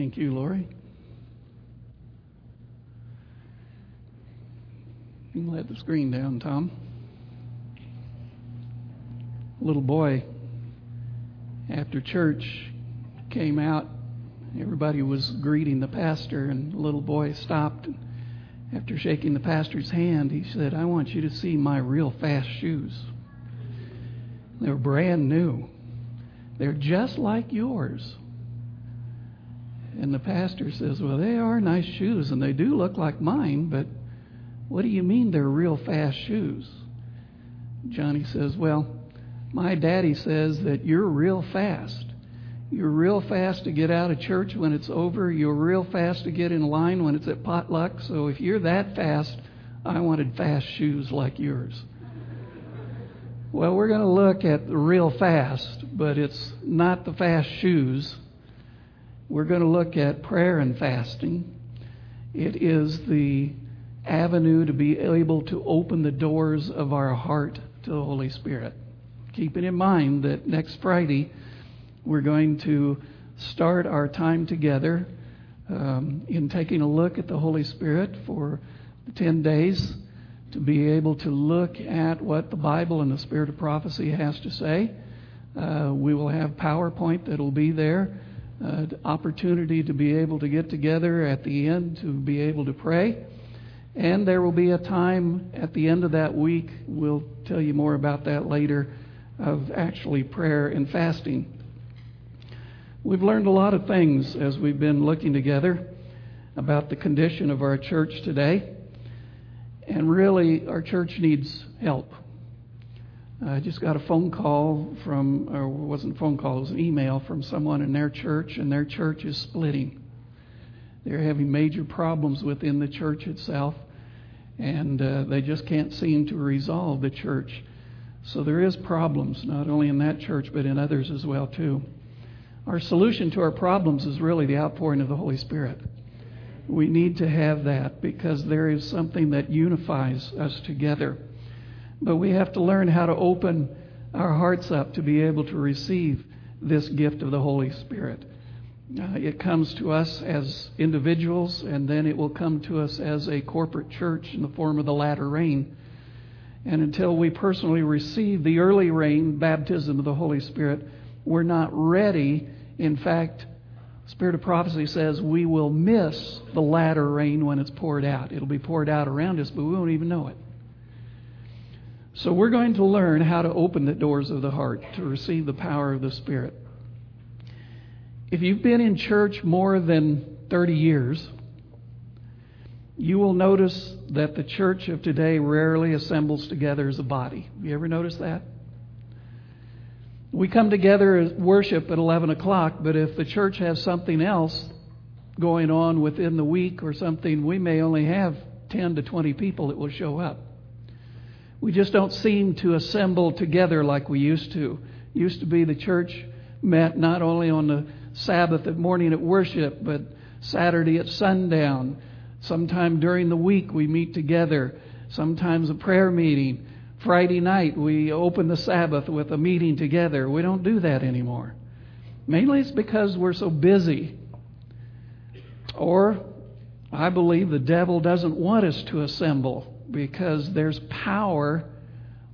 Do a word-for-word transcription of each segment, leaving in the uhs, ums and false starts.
Thank you, Lori. You can let the screen down, Tom. A little boy, after church, came out. Everybody was greeting the pastor, and the little boy stopped. And after shaking the pastor's hand, he said, "I want you to see my real fast shoes. They were brand new. They're just like yours." And the pastor says, "Well, they are nice shoes, and they do look like mine, but what do you mean they're real fast shoes?" Johnny says, "Well, my daddy says that you're real fast. You're real fast to get out of church when it's over. You're real fast to get in line when it's at potluck. So if you're that fast, I wanted fast shoes like yours." Well, we're going to look at the real fast, but it's not the fast shoes. We're going to look at prayer and fasting. It is the avenue to be able to open the doors of our heart to the Holy Spirit. Keeping in mind that next Friday, we're going to start our time together um, in taking a look at the Holy Spirit for ten days to be able to look at what the Bible and the Spirit of Prophecy has to say. Uh, we will have PowerPoint that will be there, uh, opportunity to be able to get together at the end to be able to pray. And there will be a time at the end of that week, we'll tell you more about that later, of actually prayer and fasting. We've learned a lot of things as we've been looking together about the condition of our church today. And really, our church needs help. I just got a phone call from, or it wasn't a phone call, it was an email from someone in their church, and their church is splitting. They're having major problems within the church itself, and uh, they just can't seem to resolve the church. So there is problems, not only in that church, but in others as well, too. Our solution to our problems is really the outpouring of the Holy Spirit. We need to have that because there is something that unifies us together. But we have to learn how to open our hearts up to be able to receive this gift of the Holy Spirit. Uh, it comes to us as individuals, and then it will come to us as a corporate church in the form of the latter rain. And until we personally receive the early rain, baptism of the Holy Spirit, we're not ready. In fact, Spirit of Prophecy says we will miss the latter rain when it's poured out. It'll be poured out around us, but we won't even know it. So we're going to learn how to open the doors of the heart to receive the power of the Spirit. If you've been in church more than thirty years, you will notice that the church of today rarely assembles together as a body. You ever notice that? We come together as worship at eleven o'clock, but if the church has something else going on within the week or something, we may only have ten to twenty people that will show up. We just don't seem to assemble together like we used to. It used to be the church met not only on the Sabbath at morning at worship, but Saturday at sundown. Sometime during the week we meet together, sometimes a prayer meeting. Friday night, we open the Sabbath with a meeting together. We don't do that anymore. Mainly it's because we're so busy. Or I believe the devil doesn't want us to assemble because there's power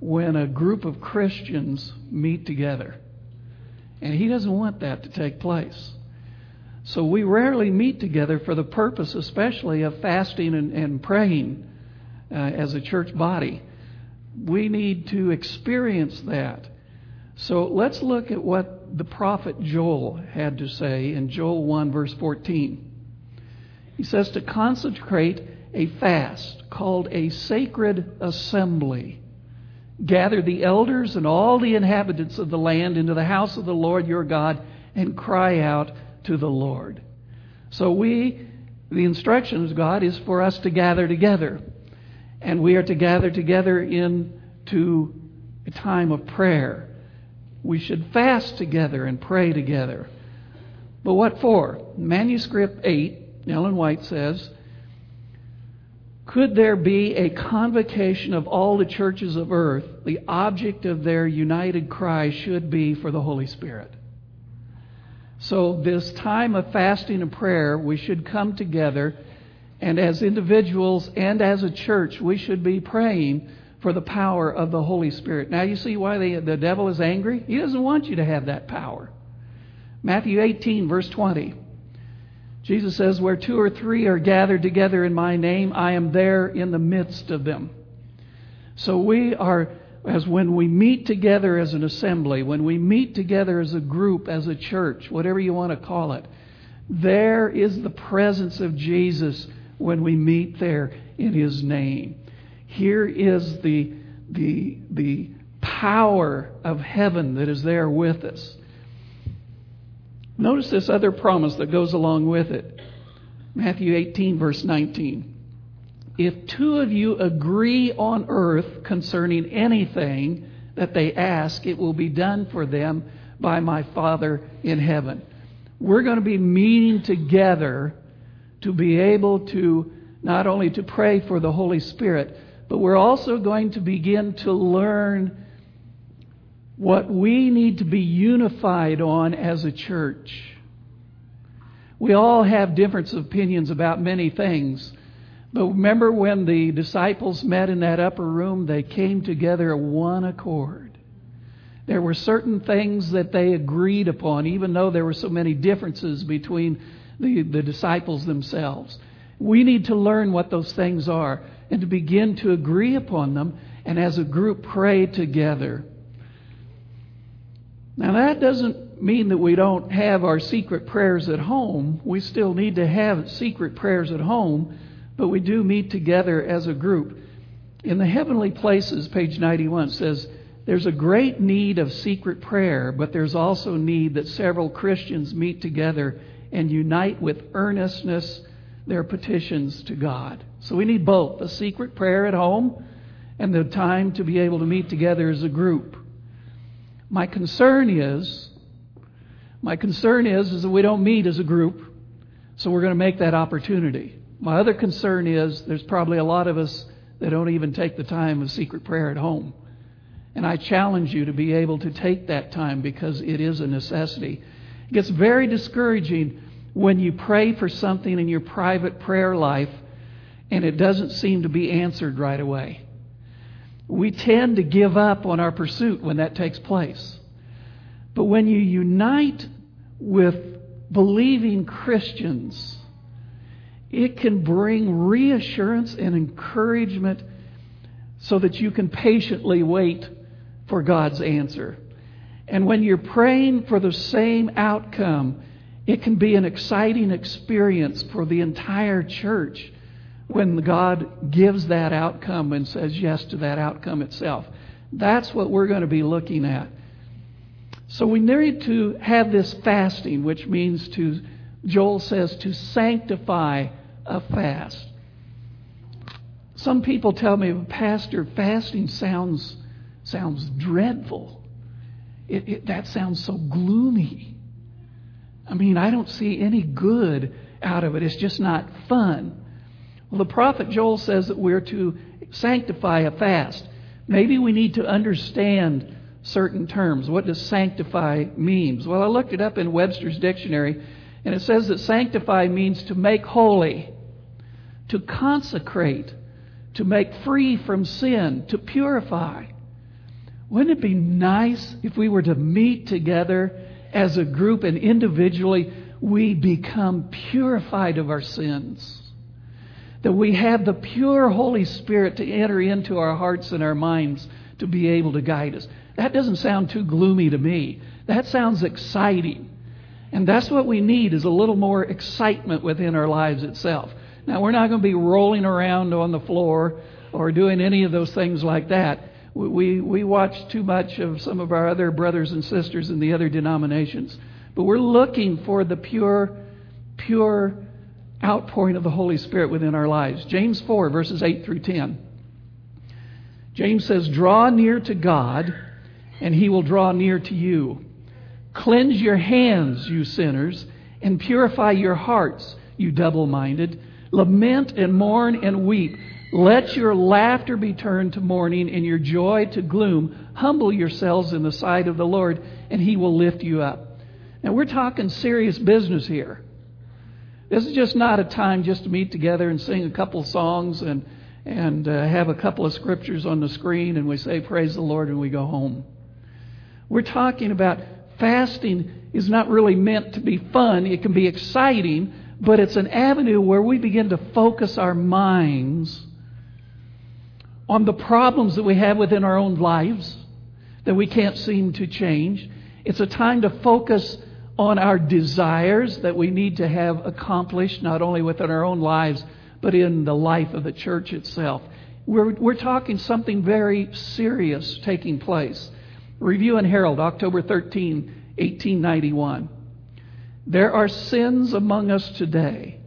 when a group of Christians meet together. And he doesn't want that to take place. So we rarely meet together for the purpose, especially of fasting and, and praying uh, as a church body. We need to experience that. So let's look at what the prophet Joel had to say in Joel one, verse fourteen. He says to consecrate a fast called a sacred assembly. Gather the elders and all the inhabitants of the land into the house of the Lord your God and cry out to the Lord. So we, the instruction of God is for us to gather together. And we are to gather together into a time of prayer. We should fast together and pray together. But what for? Manuscript eight, Ellen White says, could there be a convocation of all the churches of earth? The object of their united cry should be for the Holy Spirit. So this time of fasting and prayer, we should come together, and as individuals and as a church, we should be praying for the power of the Holy Spirit. Now you see why the, the devil is angry? He doesn't want you to have that power. Matthew eighteen, verse twenty. Jesus says, where two or three are gathered together in my name, I am there in the midst of them. So we are, as when we meet together as an assembly, when we meet together as a group, as a church, whatever you want to call it, there is the presence of Jesus when we meet there in His name. Here is the, the, the power of heaven that is there with us. Notice this other promise that goes along with it. Matthew eighteen, verse nineteen. If two of you agree on earth concerning anything that they ask, it will be done for them by my Father in heaven. We're going to be meeting together to be able to not only to pray for the Holy Spirit, but we're also going to begin to learn what we need to be unified on as a church. We all have different opinions about many things. But remember when the disciples met in that upper room, they came together at one accord. There were certain things that they agreed upon, even though there were so many differences between the, the disciples themselves. We need to learn what those things are and to begin to agree upon them and as a group pray together. Now that doesn't mean that we don't have our secret prayers at home. We still need to have secret prayers at home, but we do meet together as a group. In the heavenly places, page ninety-one says, there's a great need of secret prayer, but there's also need that several Christians meet together and unite with earnestness their petitions to God. So we need both, the secret prayer at home and the time to be able to meet together as a group. My concern is, my concern is, is that we don't meet as a group, so we're going to make that opportunity. My other concern is there's probably a lot of us that don't even take the time of secret prayer at home. And I challenge you to be able to take that time because it is a necessity. It gets very discouraging when you pray for something in your private prayer life and it doesn't seem to be answered right away. We tend to give up on our pursuit when that takes place. But when you unite with believing Christians, it can bring reassurance and encouragement so that you can patiently wait for God's answer. And when you're praying for the same outcome, it can be an exciting experience for the entire church when God gives that outcome and says yes to that outcome itself. That's what we're going to be looking at. So we need to have this fasting, which means to, Joel says, to sanctify a fast. Some people tell me, Pastor, fasting sounds sounds dreadful. It, it, that sounds so gloomy. I mean, I don't see any good out of it. It's just not fun. Well, the prophet Joel says that we're to sanctify a fast. Maybe we need to understand certain terms. What does sanctify mean? Well, I looked it up in Webster's dictionary, and it says that sanctify means to make holy, to consecrate, to make free from sin, to purify. Wouldn't it be nice if we were to meet together as a group and individually we become purified of our sins? That we have the pure Holy Spirit to enter into our hearts and our minds to be able to guide us. That doesn't sound too gloomy to me. That sounds exciting. And that's what we need, is a little more excitement within our lives itself. Now, we're not going to be rolling around on the floor or doing any of those things like that. We, we watch too much of some of our other brothers and sisters in the other denominations. But we're looking for the pure, pure outpouring of the Holy Spirit within our lives. James four, verses eight through ten. James says, draw near to God, and He will draw near to you. Cleanse your hands, you sinners, and purify your hearts, you double-minded. Lament and mourn and weep. Let your laughter be turned to mourning and your joy to gloom. Humble yourselves in the sight of the Lord, and He will lift you up. Now, we're talking serious business here. This is just not a time just to meet together and sing a couple songs and and uh, have a couple of scriptures on the screen and we say, praise the Lord, and we go home. We're talking about fasting is not really meant to be fun. It can be exciting, but it's an avenue where we begin to focus our minds on the problems that we have within our own lives that we can't seem to change. It's a time to focus on our desires that we need to have accomplished, not only within our own lives, but in the life of the church itself. We're, we're talking something very serious taking place. Review and Herald, October thirteenth, eighteen ninety-one. There are sins among us today,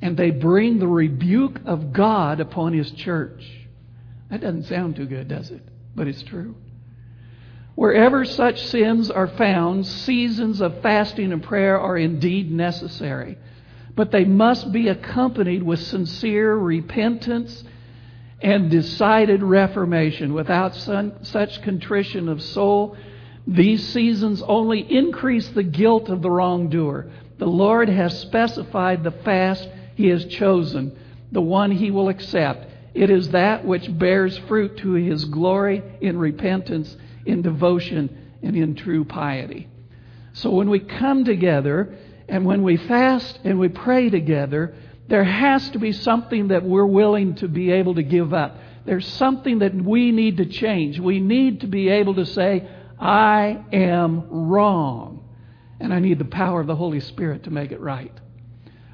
and they bring the rebuke of God upon His church. That doesn't sound too good, does it? But it's true. Wherever such sins are found, seasons of fasting and prayer are indeed necessary, but they must be accompanied with sincere repentance and decided reformation. Without some, such contrition of soul, these seasons only increase the guilt of the wrongdoer. The Lord has specified the fast He has chosen, the one He will accept. It is that which bears fruit to His glory in repentance, in devotion, and in true piety. So when we come together and when we fast and we pray together, there has to be something that we're willing to be able to give up. There's something that we need to change. We need to be able to say, I am wrong, and I need the power of the Holy Spirit to make it right.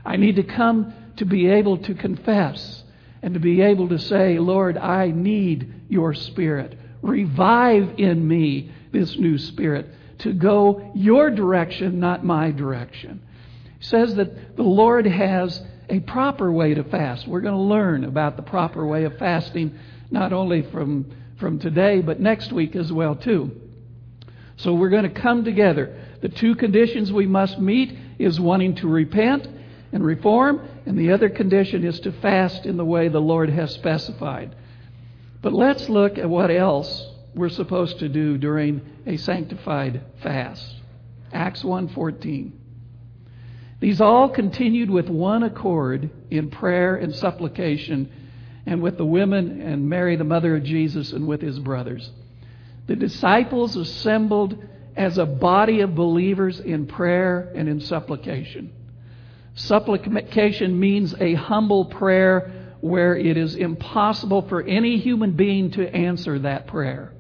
I need to come to be able to confess and to be able to say, Lord, I need your Spirit. Revive in me this new spirit to go your direction, not my direction. It says that the Lord has a proper way to fast. We're going to learn about the proper way of fasting, not only from, from today, but next week as well, too. So we're going to come together. The two conditions we must meet is wanting to repent and reform, and the other condition is to fast in the way the Lord has specified. But let's look at what else we're supposed to do during a sanctified fast. Acts one fourteen. These all continued with one accord in prayer and supplication, and with the women and Mary, the mother of Jesus, and with his brothers. The disciples assembled as a body of believers in prayer and in supplication. Supplication means a humble prayer where it is impossible for any human being to answer that prayer.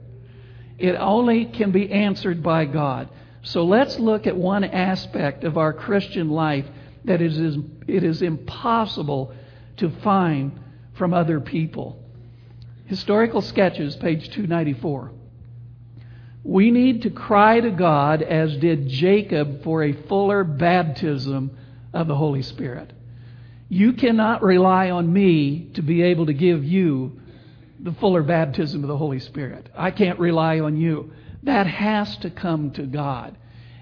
It only can be answered by God. So let's look at one aspect of our Christian life that it is, it is impossible to find from other people. Historical Sketches, page two ninety-four. We need to cry to God as did Jacob for a fuller baptism of the Holy Spirit. You cannot rely on me to be able to give you the fuller baptism of the Holy Spirit. I can't rely on you. That has to come to God.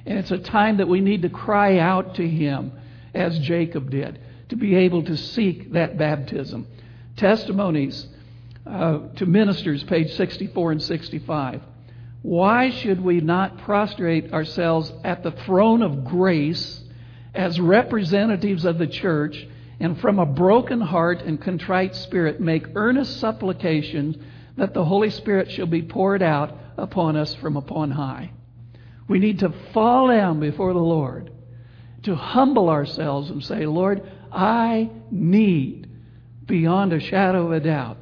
And it's a time that we need to cry out to Him, as Jacob did, to be able to seek that baptism. Testimonies uh, to Ministers, page sixty-four and sixty-five. Why should we not prostrate ourselves at the throne of grace as representatives of the church, and from a broken heart and contrite spirit make earnest supplications that the Holy Spirit shall be poured out upon us from upon high? We need to fall down before the Lord, to humble ourselves and say, Lord, I need, beyond a shadow of a doubt,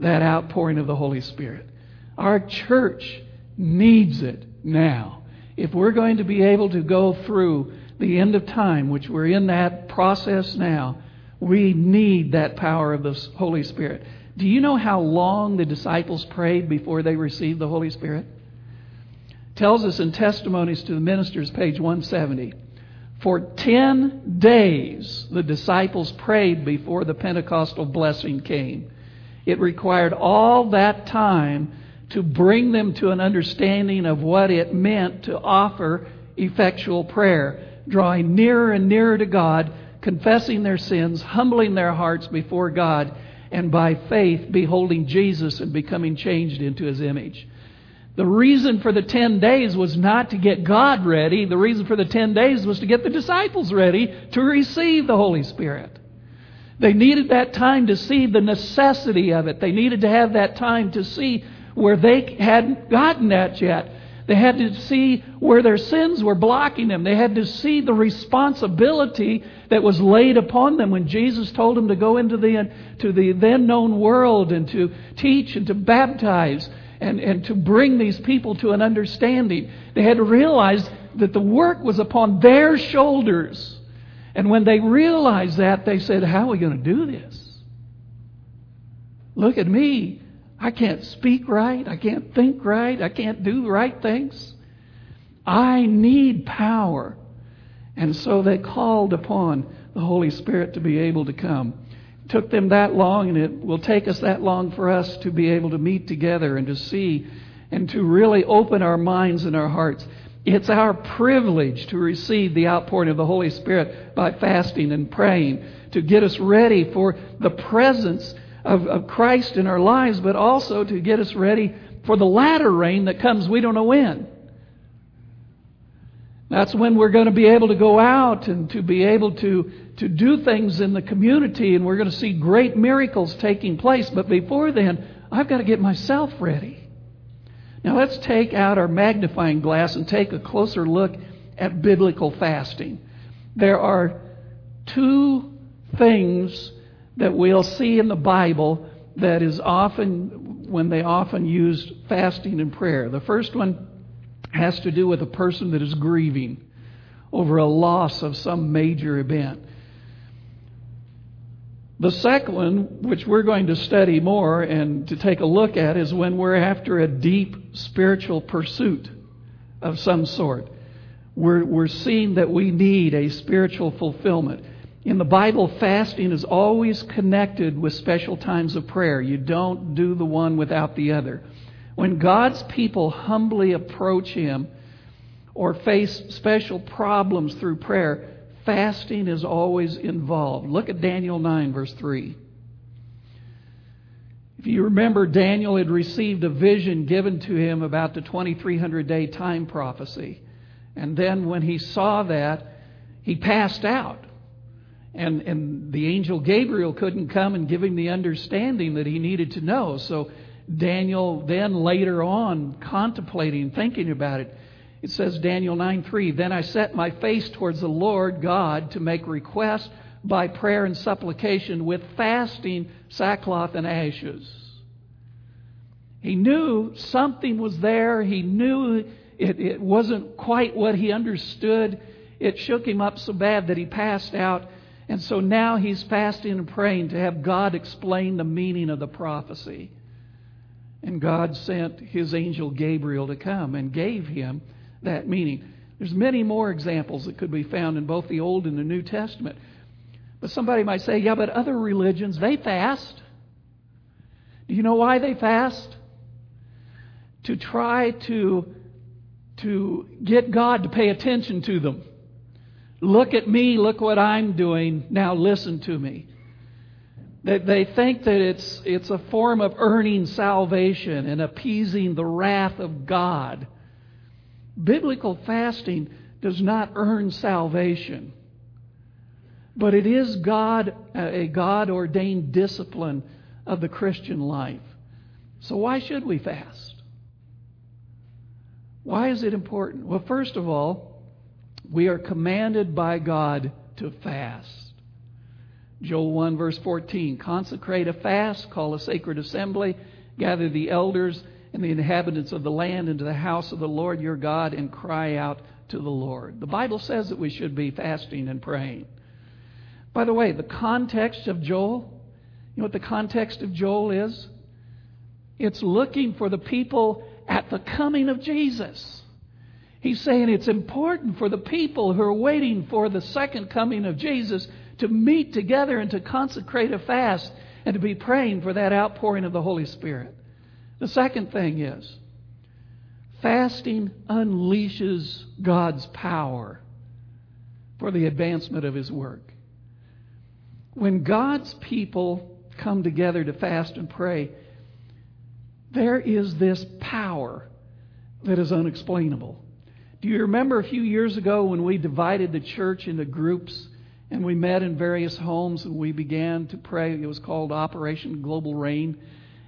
that outpouring of the Holy Spirit. Our church needs it now. If we're going to be able to go through the end of time, which we're in that process now, we need that power of the Holy Spirit. Do you know how long the disciples prayed before they received the Holy Spirit? It tells us in Testimonies to the Ministers, page one seventy. For ten days, the disciples prayed before the Pentecostal blessing came. It required all that time to bring them to an understanding of what it meant to offer effectual prayer, drawing nearer and nearer to God, confessing their sins, humbling their hearts before God, and by faith beholding Jesus and becoming changed into His image. The reason for the ten days was not to get God ready. The reason for the ten days was to get the disciples ready to receive the Holy Spirit. They needed that time to see the necessity of it. They needed to have that time to see where they hadn't gotten that yet. They had to see where their sins were blocking them. They had to see the responsibility that was laid upon them when Jesus told them to go into the to the then known world and to teach and to baptize and, and to bring these people to an understanding. They had to realize that the work was upon their shoulders. And when they realized that, they said, "How are we going to do this? Look at me. I can't speak right. I can't think right. I can't do the right things. I need power." And so they called upon the Holy Spirit to be able to come. It took them that long, and it will take us that long for us to be able to meet together and to see and to really open our minds and our hearts. It's our privilege to receive the outpouring of the Holy Spirit by fasting and praying to get us ready for the presence of Of, of Christ in our lives, but also to get us ready for the latter rain that comes. We don't know when. That's when we're going to be able to go out and to be able to, to do things in the community, and we're going to see great miracles taking place. But before then, I've got to get myself ready. Now let's take out our magnifying glass and take a closer look at biblical fasting. There are two things that we'll see in the Bible that is often, when they often use fasting and prayer. The first one has to do with a person that is grieving over a loss of some major event. The second one, which we're going to study more and to take a look at, is when we're after a deep spiritual pursuit of some sort. We're, we're seeing that we need a spiritual fulfillment. In the Bible, fasting is always connected with special times of prayer. You don't do the one without the other. When God's people humbly approach Him or face special problems through prayer, fasting is always involved. Look at Daniel nine, verse three. If you remember, Daniel had received a vision given to him about the twenty-three hundred day time prophecy. And then when he saw that, he passed out. And, and the angel Gabriel couldn't come and give him the understanding that he needed to know. So Daniel then later on, contemplating, thinking about it, it says, Daniel nine three, "Then I set my face towards the Lord God to make request by prayer and supplication with fasting, sackcloth, and ashes." He knew something was there. He knew it, it wasn't quite what he understood. It shook him up so bad that he passed out. And so now he's fasting and praying to have God explain the meaning of the prophecy. And God sent His angel Gabriel to come and gave him that meaning. There's many more examples that could be found in both the Old and the New Testament. But somebody might say, "Yeah, but other religions, they fast." Do you know why they fast? To try to, to get God to pay attention to them. "Look at me, look what I'm doing, now listen to me." They, they think that it's, it's a form of earning salvation and appeasing the wrath of God. Biblical fasting does not earn salvation. But it is God, a God-ordained discipline of the Christian life. So why should we fast? Why is it important? Well, first of all, we are commanded by God to fast. Joel one, verse fourteen, "Consecrate a fast, call a sacred assembly, gather the elders and the inhabitants of the land into the house of the Lord your God, and cry out to the Lord." The Bible says that we should be fasting and praying. By the way, the context of Joel, you know what the context of Joel is? It's looking for the people at the coming of Jesus. He's saying it's important for the people who are waiting for the second coming of Jesus to meet together and to consecrate a fast and to be praying for that outpouring of the Holy Spirit. The second thing is, fasting unleashes God's power for the advancement of His work. When God's people come together to fast and pray, there is this power that is unexplainable. Do you remember a few years ago when we divided the church into groups and we met in various homes and we began to pray? It was called Operation Global Rain.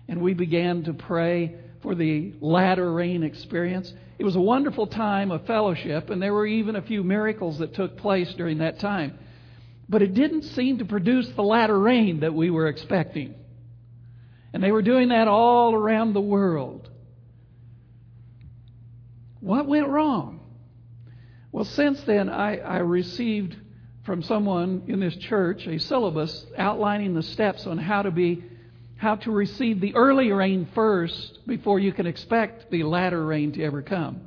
And we began to pray for the latter rain experience. It was a wonderful time of fellowship, and there were even a few miracles that took place during that time. But it didn't seem to produce the latter rain that we were expecting. And they were doing that all around the world. What went wrong? Well, since then, I, I received from someone in this church a syllabus outlining the steps on how to be, how to receive the early rain first before you can expect the latter rain to ever come.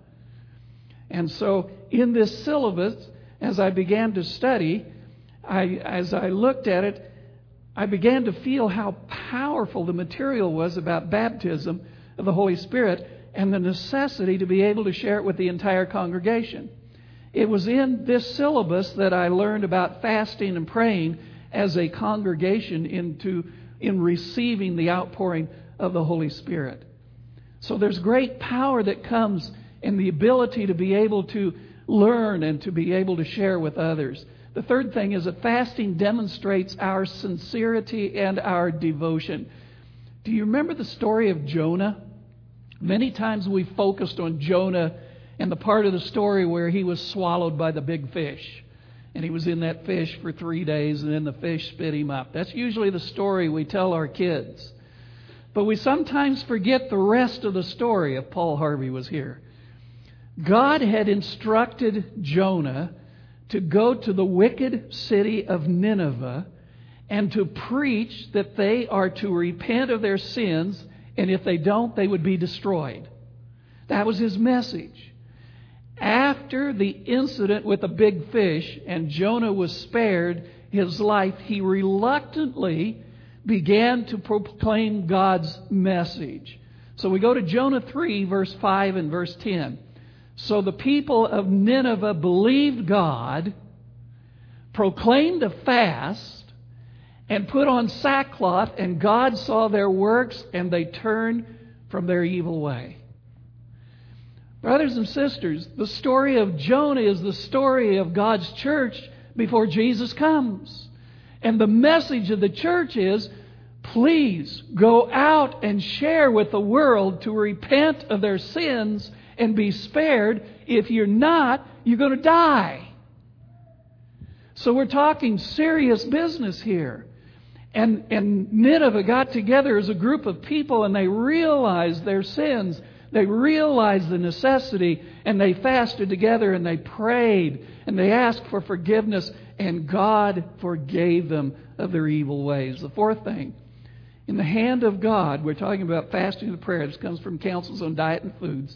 And so in this syllabus, as I began to study, I, as I looked at it, I began to feel how powerful the material was about baptism of the Holy Spirit and the necessity to be able to share it with the entire congregation. It was in this syllabus that I learned about fasting and praying as a congregation into in receiving the outpouring of the Holy Spirit. So there's great power that comes in the ability to be able to learn and to be able to share with others. The third thing is that fasting demonstrates our sincerity and our devotion. Do you remember the story of Jonah? Many times we focused on Jonah and the part of the story where he was swallowed by the big fish. And he was in that fish for three days, and then the fish spit him up. That's usually the story we tell our kids. But we sometimes forget the rest of the story if Paul Harvey was here. God had instructed Jonah to go to the wicked city of Nineveh and to preach that they are to repent of their sins, and if they don't, they would be destroyed. That was his message. After the incident with the big fish and Jonah was spared his life, he reluctantly began to proclaim God's message. So we go to Jonah three, verse five and verse ten. So the people of Nineveh believed God, proclaimed a fast, and put on sackcloth, and God saw their works, and they turned from their evil way. Brothers and sisters, the story of Jonah is the story of God's church before Jesus comes. And the message of the church is, please go out and share with the world to repent of their sins and be spared. If you're not, you're going to die. So we're talking serious business here. And, and Nineveh got together as a group of people and they realized their sins. They realized the necessity and they fasted together and they prayed and they asked for forgiveness and God forgave them of their evil ways. The fourth thing, in the hand of God, we're talking about fasting and prayer. This comes from Councils on Diet and Foods.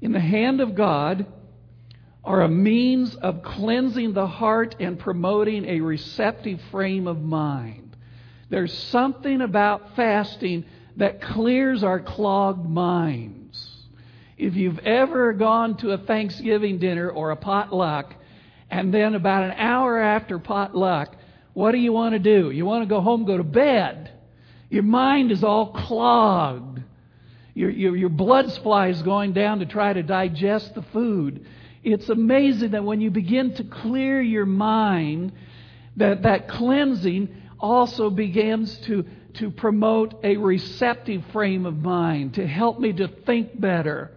In the hand of God are a means of cleansing the heart and promoting a receptive frame of mind. There's something about fasting that clears our clogged minds. If you've ever gone to a Thanksgiving dinner or a potluck, and then about an hour after potluck, what do you want to do? You want to go home, go to bed. Your mind is all clogged. Your, your, your blood supply is going down to try to digest the food. It's amazing that when you begin to clear your mind, that, that cleansing also begins to, to promote a receptive frame of mind, to help me to think better,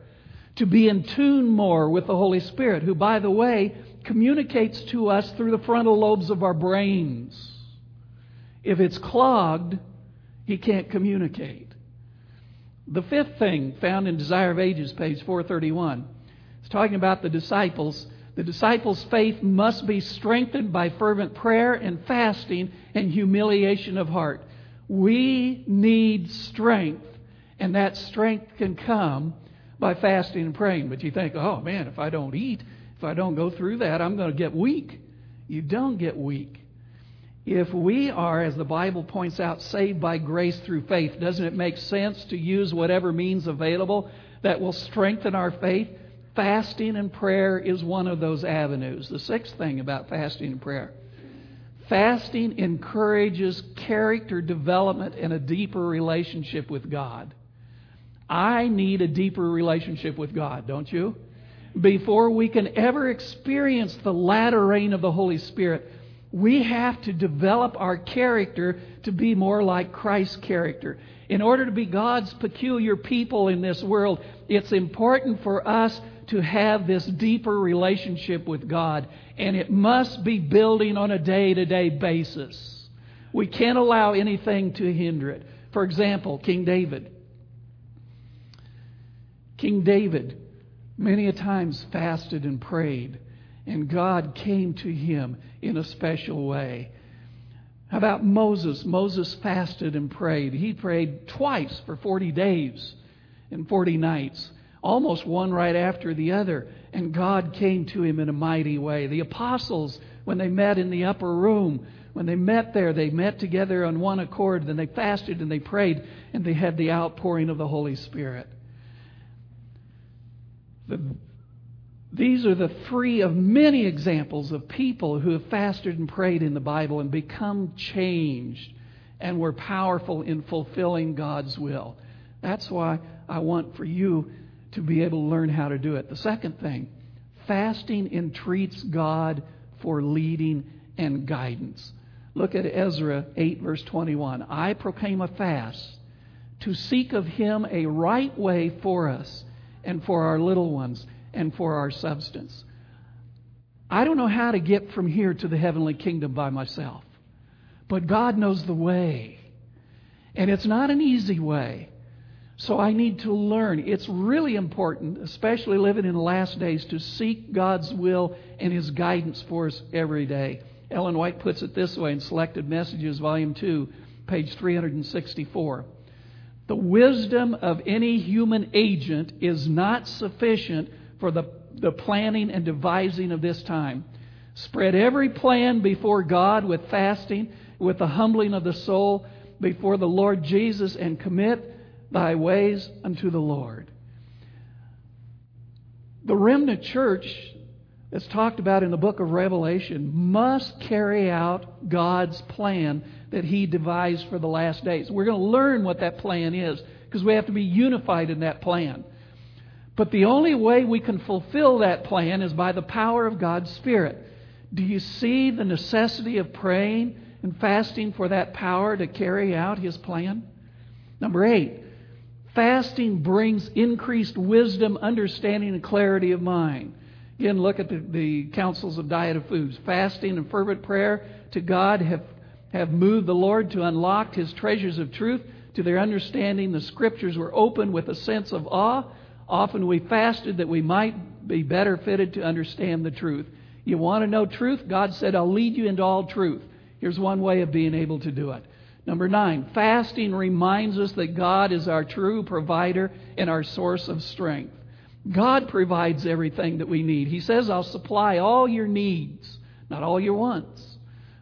to be in tune more with the Holy Spirit, who, by the way, communicates to us through the frontal lobes of our brains. If it's clogged, he can't communicate. The fifth thing found in Desire of Ages, page four thirty-one, it's talking about the disciples. The disciples' faith must be strengthened by fervent prayer and fasting and humiliation of heart. We need strength, and that strength can come by fasting and praying. But you think, oh man, if I don't eat, if I don't go through that, I'm going to get weak. You don't get weak. If we are, as the Bible points out, saved by grace through faith, doesn't it make sense to use whatever means available that will strengthen our faith? Fasting and prayer is one of those avenues. The sixth thing about fasting and prayer. Fasting encourages character development and a deeper relationship with God. I need a deeper relationship with God, don't you? Before we can ever experience the latter rain of the Holy Spirit, we have to develop our character to be more like Christ's character. In order to be God's peculiar people in this world, it's important for us to have this deeper relationship with God. And it must be building on a day-to-day basis. We can't allow anything to hinder it. For example, King David. King David many a times fasted and prayed, and God came to him in a special way. How about Moses? Moses fasted and prayed. He prayed twice for forty days and forty nights, almost one right after the other, and God came to him in a mighty way. The apostles, when they met in the upper room, when they met there, they met together on one accord, then they fasted and they prayed, and they had the outpouring of the Holy Spirit. The, these are the three of many examples of people who have fasted and prayed in the Bible and become changed and were powerful in fulfilling God's will. That's why I want for you to be able to learn how to do it. The second thing, fasting entreats God for leading and guidance. Look at Ezra eight, verse twenty-one. I proclaim a fast to seek of Him a right way for us, and for our little ones, and for our substance. I don't know how to get from here to the heavenly kingdom by myself, but God knows the way. And it's not an easy way. So I need to learn. It's really important, especially living in the last days, to seek God's will and His guidance for us every day. Ellen White puts it this way in Selected Messages, Volume two, page three hundred sixty-four. The wisdom of any human agent is not sufficient for the, the planning and devising of this time. Spread every plan before God with fasting, with the humbling of the soul before the Lord Jesus, and commit thy ways unto the Lord. The remnant church, as talked about in the book of Revelation, must carry out God's plan that He devised for the last days. We're going to learn what that plan is because we have to be unified in that plan. But the only way we can fulfill that plan is by the power of God's Spirit. Do you see the necessity of praying and fasting for that power to carry out His plan? Number eight, fasting brings increased wisdom, understanding, and clarity of mind. Again, look at the, the counsels of diet of foods. Fasting and fervent prayer to God have, have moved the Lord to unlock His treasures of truth. To their understanding, the Scriptures were opened with a sense of awe. Often we fasted that we might be better fitted to understand the truth. You want to know truth? God said, I'll lead you into all truth. Here's one way of being able to do it. Number nine, fasting reminds us that God is our true provider and our source of strength. God provides everything that we need. He says, I'll supply all your needs. Not all your wants,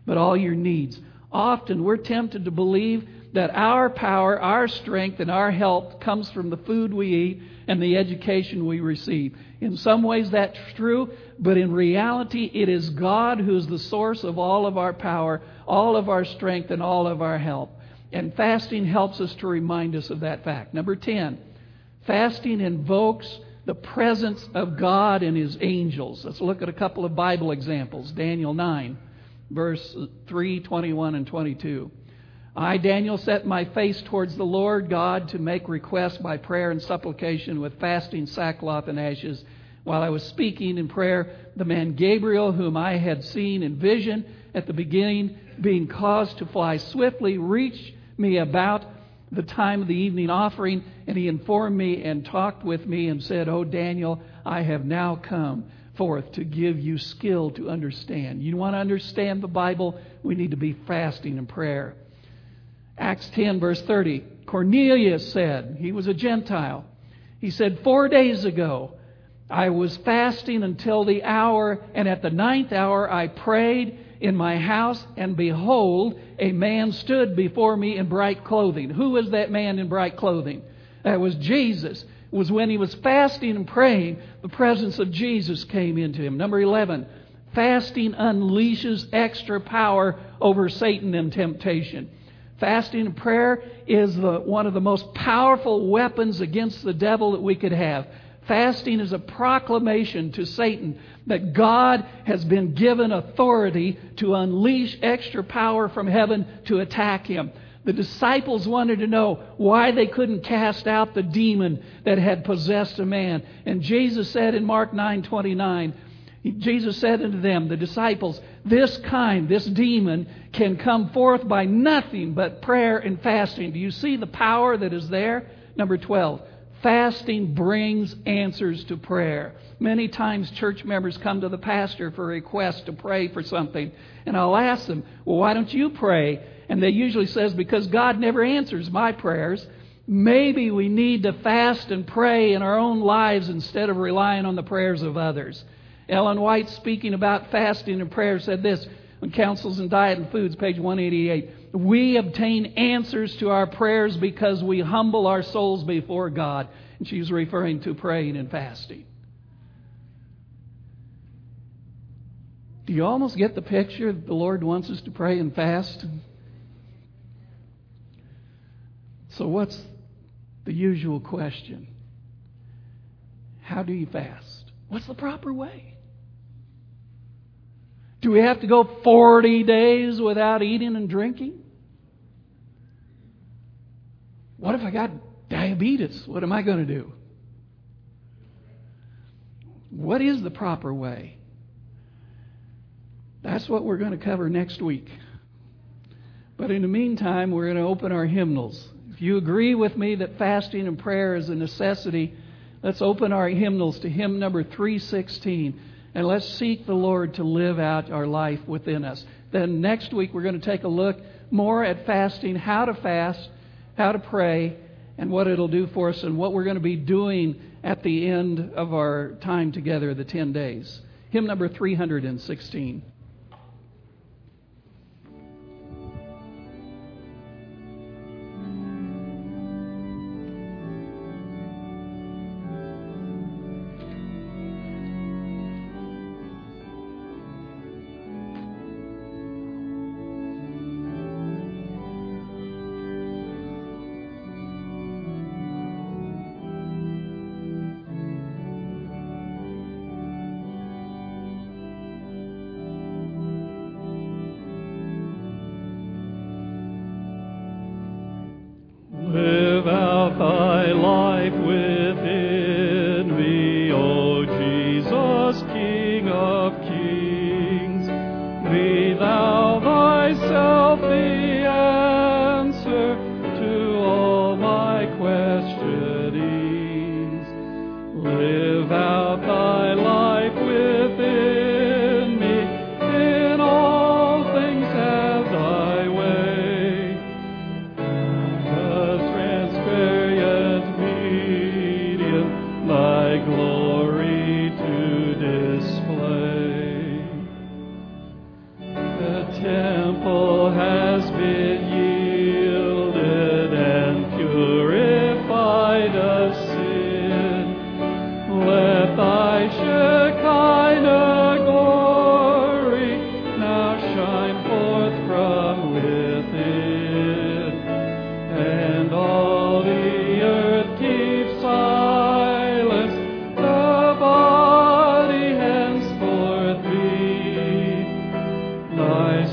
but all your needs. Often we're tempted to believe that our power, our strength, and our health comes from the food we eat and the education we receive. In some ways that's true, but in reality it is God who is the source of all of our power, all of our strength, and all of our health. And fasting helps us to remind us of that fact. Number ten, fasting invokes the presence of God and His angels. Let's look at a couple of Bible examples. Daniel nine, verse three, twenty-one, and twenty-two. I, Daniel, set my face towards the Lord God to make request by prayer and supplication with fasting, sackcloth, and ashes. While I was speaking in prayer, the man Gabriel, whom I had seen in vision at the beginning, being caused to fly swiftly, reached me about the time of the evening offering, and he informed me and talked with me and said, O Daniel, I have now come forth to give you skill to understand. You want to understand the Bible? We need to be fasting and prayer. Acts ten, verse thirty. Cornelius said, he was a Gentile. He said, four days ago, I was fasting until the hour, and at the ninth hour I prayed in my house, and behold, a man stood before me in bright clothing. Who was that man in bright clothing? That was Jesus. It was when he was fasting and praying, the presence of Jesus came into him. Number eleven, fasting unleashes extra power over Satan and temptation. Fasting and prayer is the, one of the most powerful weapons against the devil that we could have. Fasting is a proclamation to Satan that God has been given authority to unleash extra power from heaven to attack him. The disciples wanted to know why they couldn't cast out the demon that had possessed a man. And Jesus said in Mark nine twenty-nine, Jesus said unto them, the disciples, this kind, this demon, can come forth by nothing but prayer and fasting. Do you see the power that is there? Number twelve. Fasting brings answers to prayer. Many times church members come to the pastor for a request to pray for something. And I'll ask them, well, why don't you pray? And they usually says, because God never answers my prayers. Maybe we need to fast and pray in our own lives instead of relying on the prayers of others. Ellen White, speaking about fasting and prayer, said this on Counsels in Diet and Foods, page one eighty-eight. We obtain answers to our prayers because we humble our souls before God. And she's referring to praying and fasting. Do you almost get the picture that the Lord wants us to pray and fast? So what's the usual question? How do you fast? What's the proper way? Do we have to go forty days without eating and drinking? What if I got diabetes? What am I going to do? What is the proper way? That's what we're going to cover next week. But in the meantime, we're going to open our hymnals. If you agree with me that fasting and prayer is a necessity, let's open our hymnals to hymn number three sixteen. And let's seek the Lord to live out our life within us. Then next week we're going to take a look more at fasting, how to fast, how to pray, and what it'll do for us and what we're going to be doing at the end of our time together, the ten days. Hymn number three sixteen.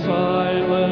Silence.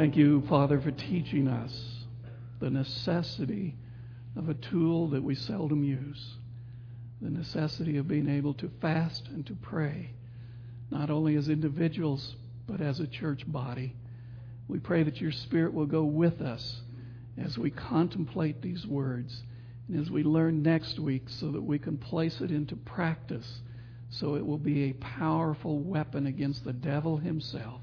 Thank you, Father, for teaching us the necessity of a tool that we seldom use, the necessity of being able to fast and to pray, not only as individuals, but as a church body. We pray that your Spirit will go with us as we contemplate these words and as we learn next week, so that we can place it into practice, so it will be a powerful weapon against the devil himself,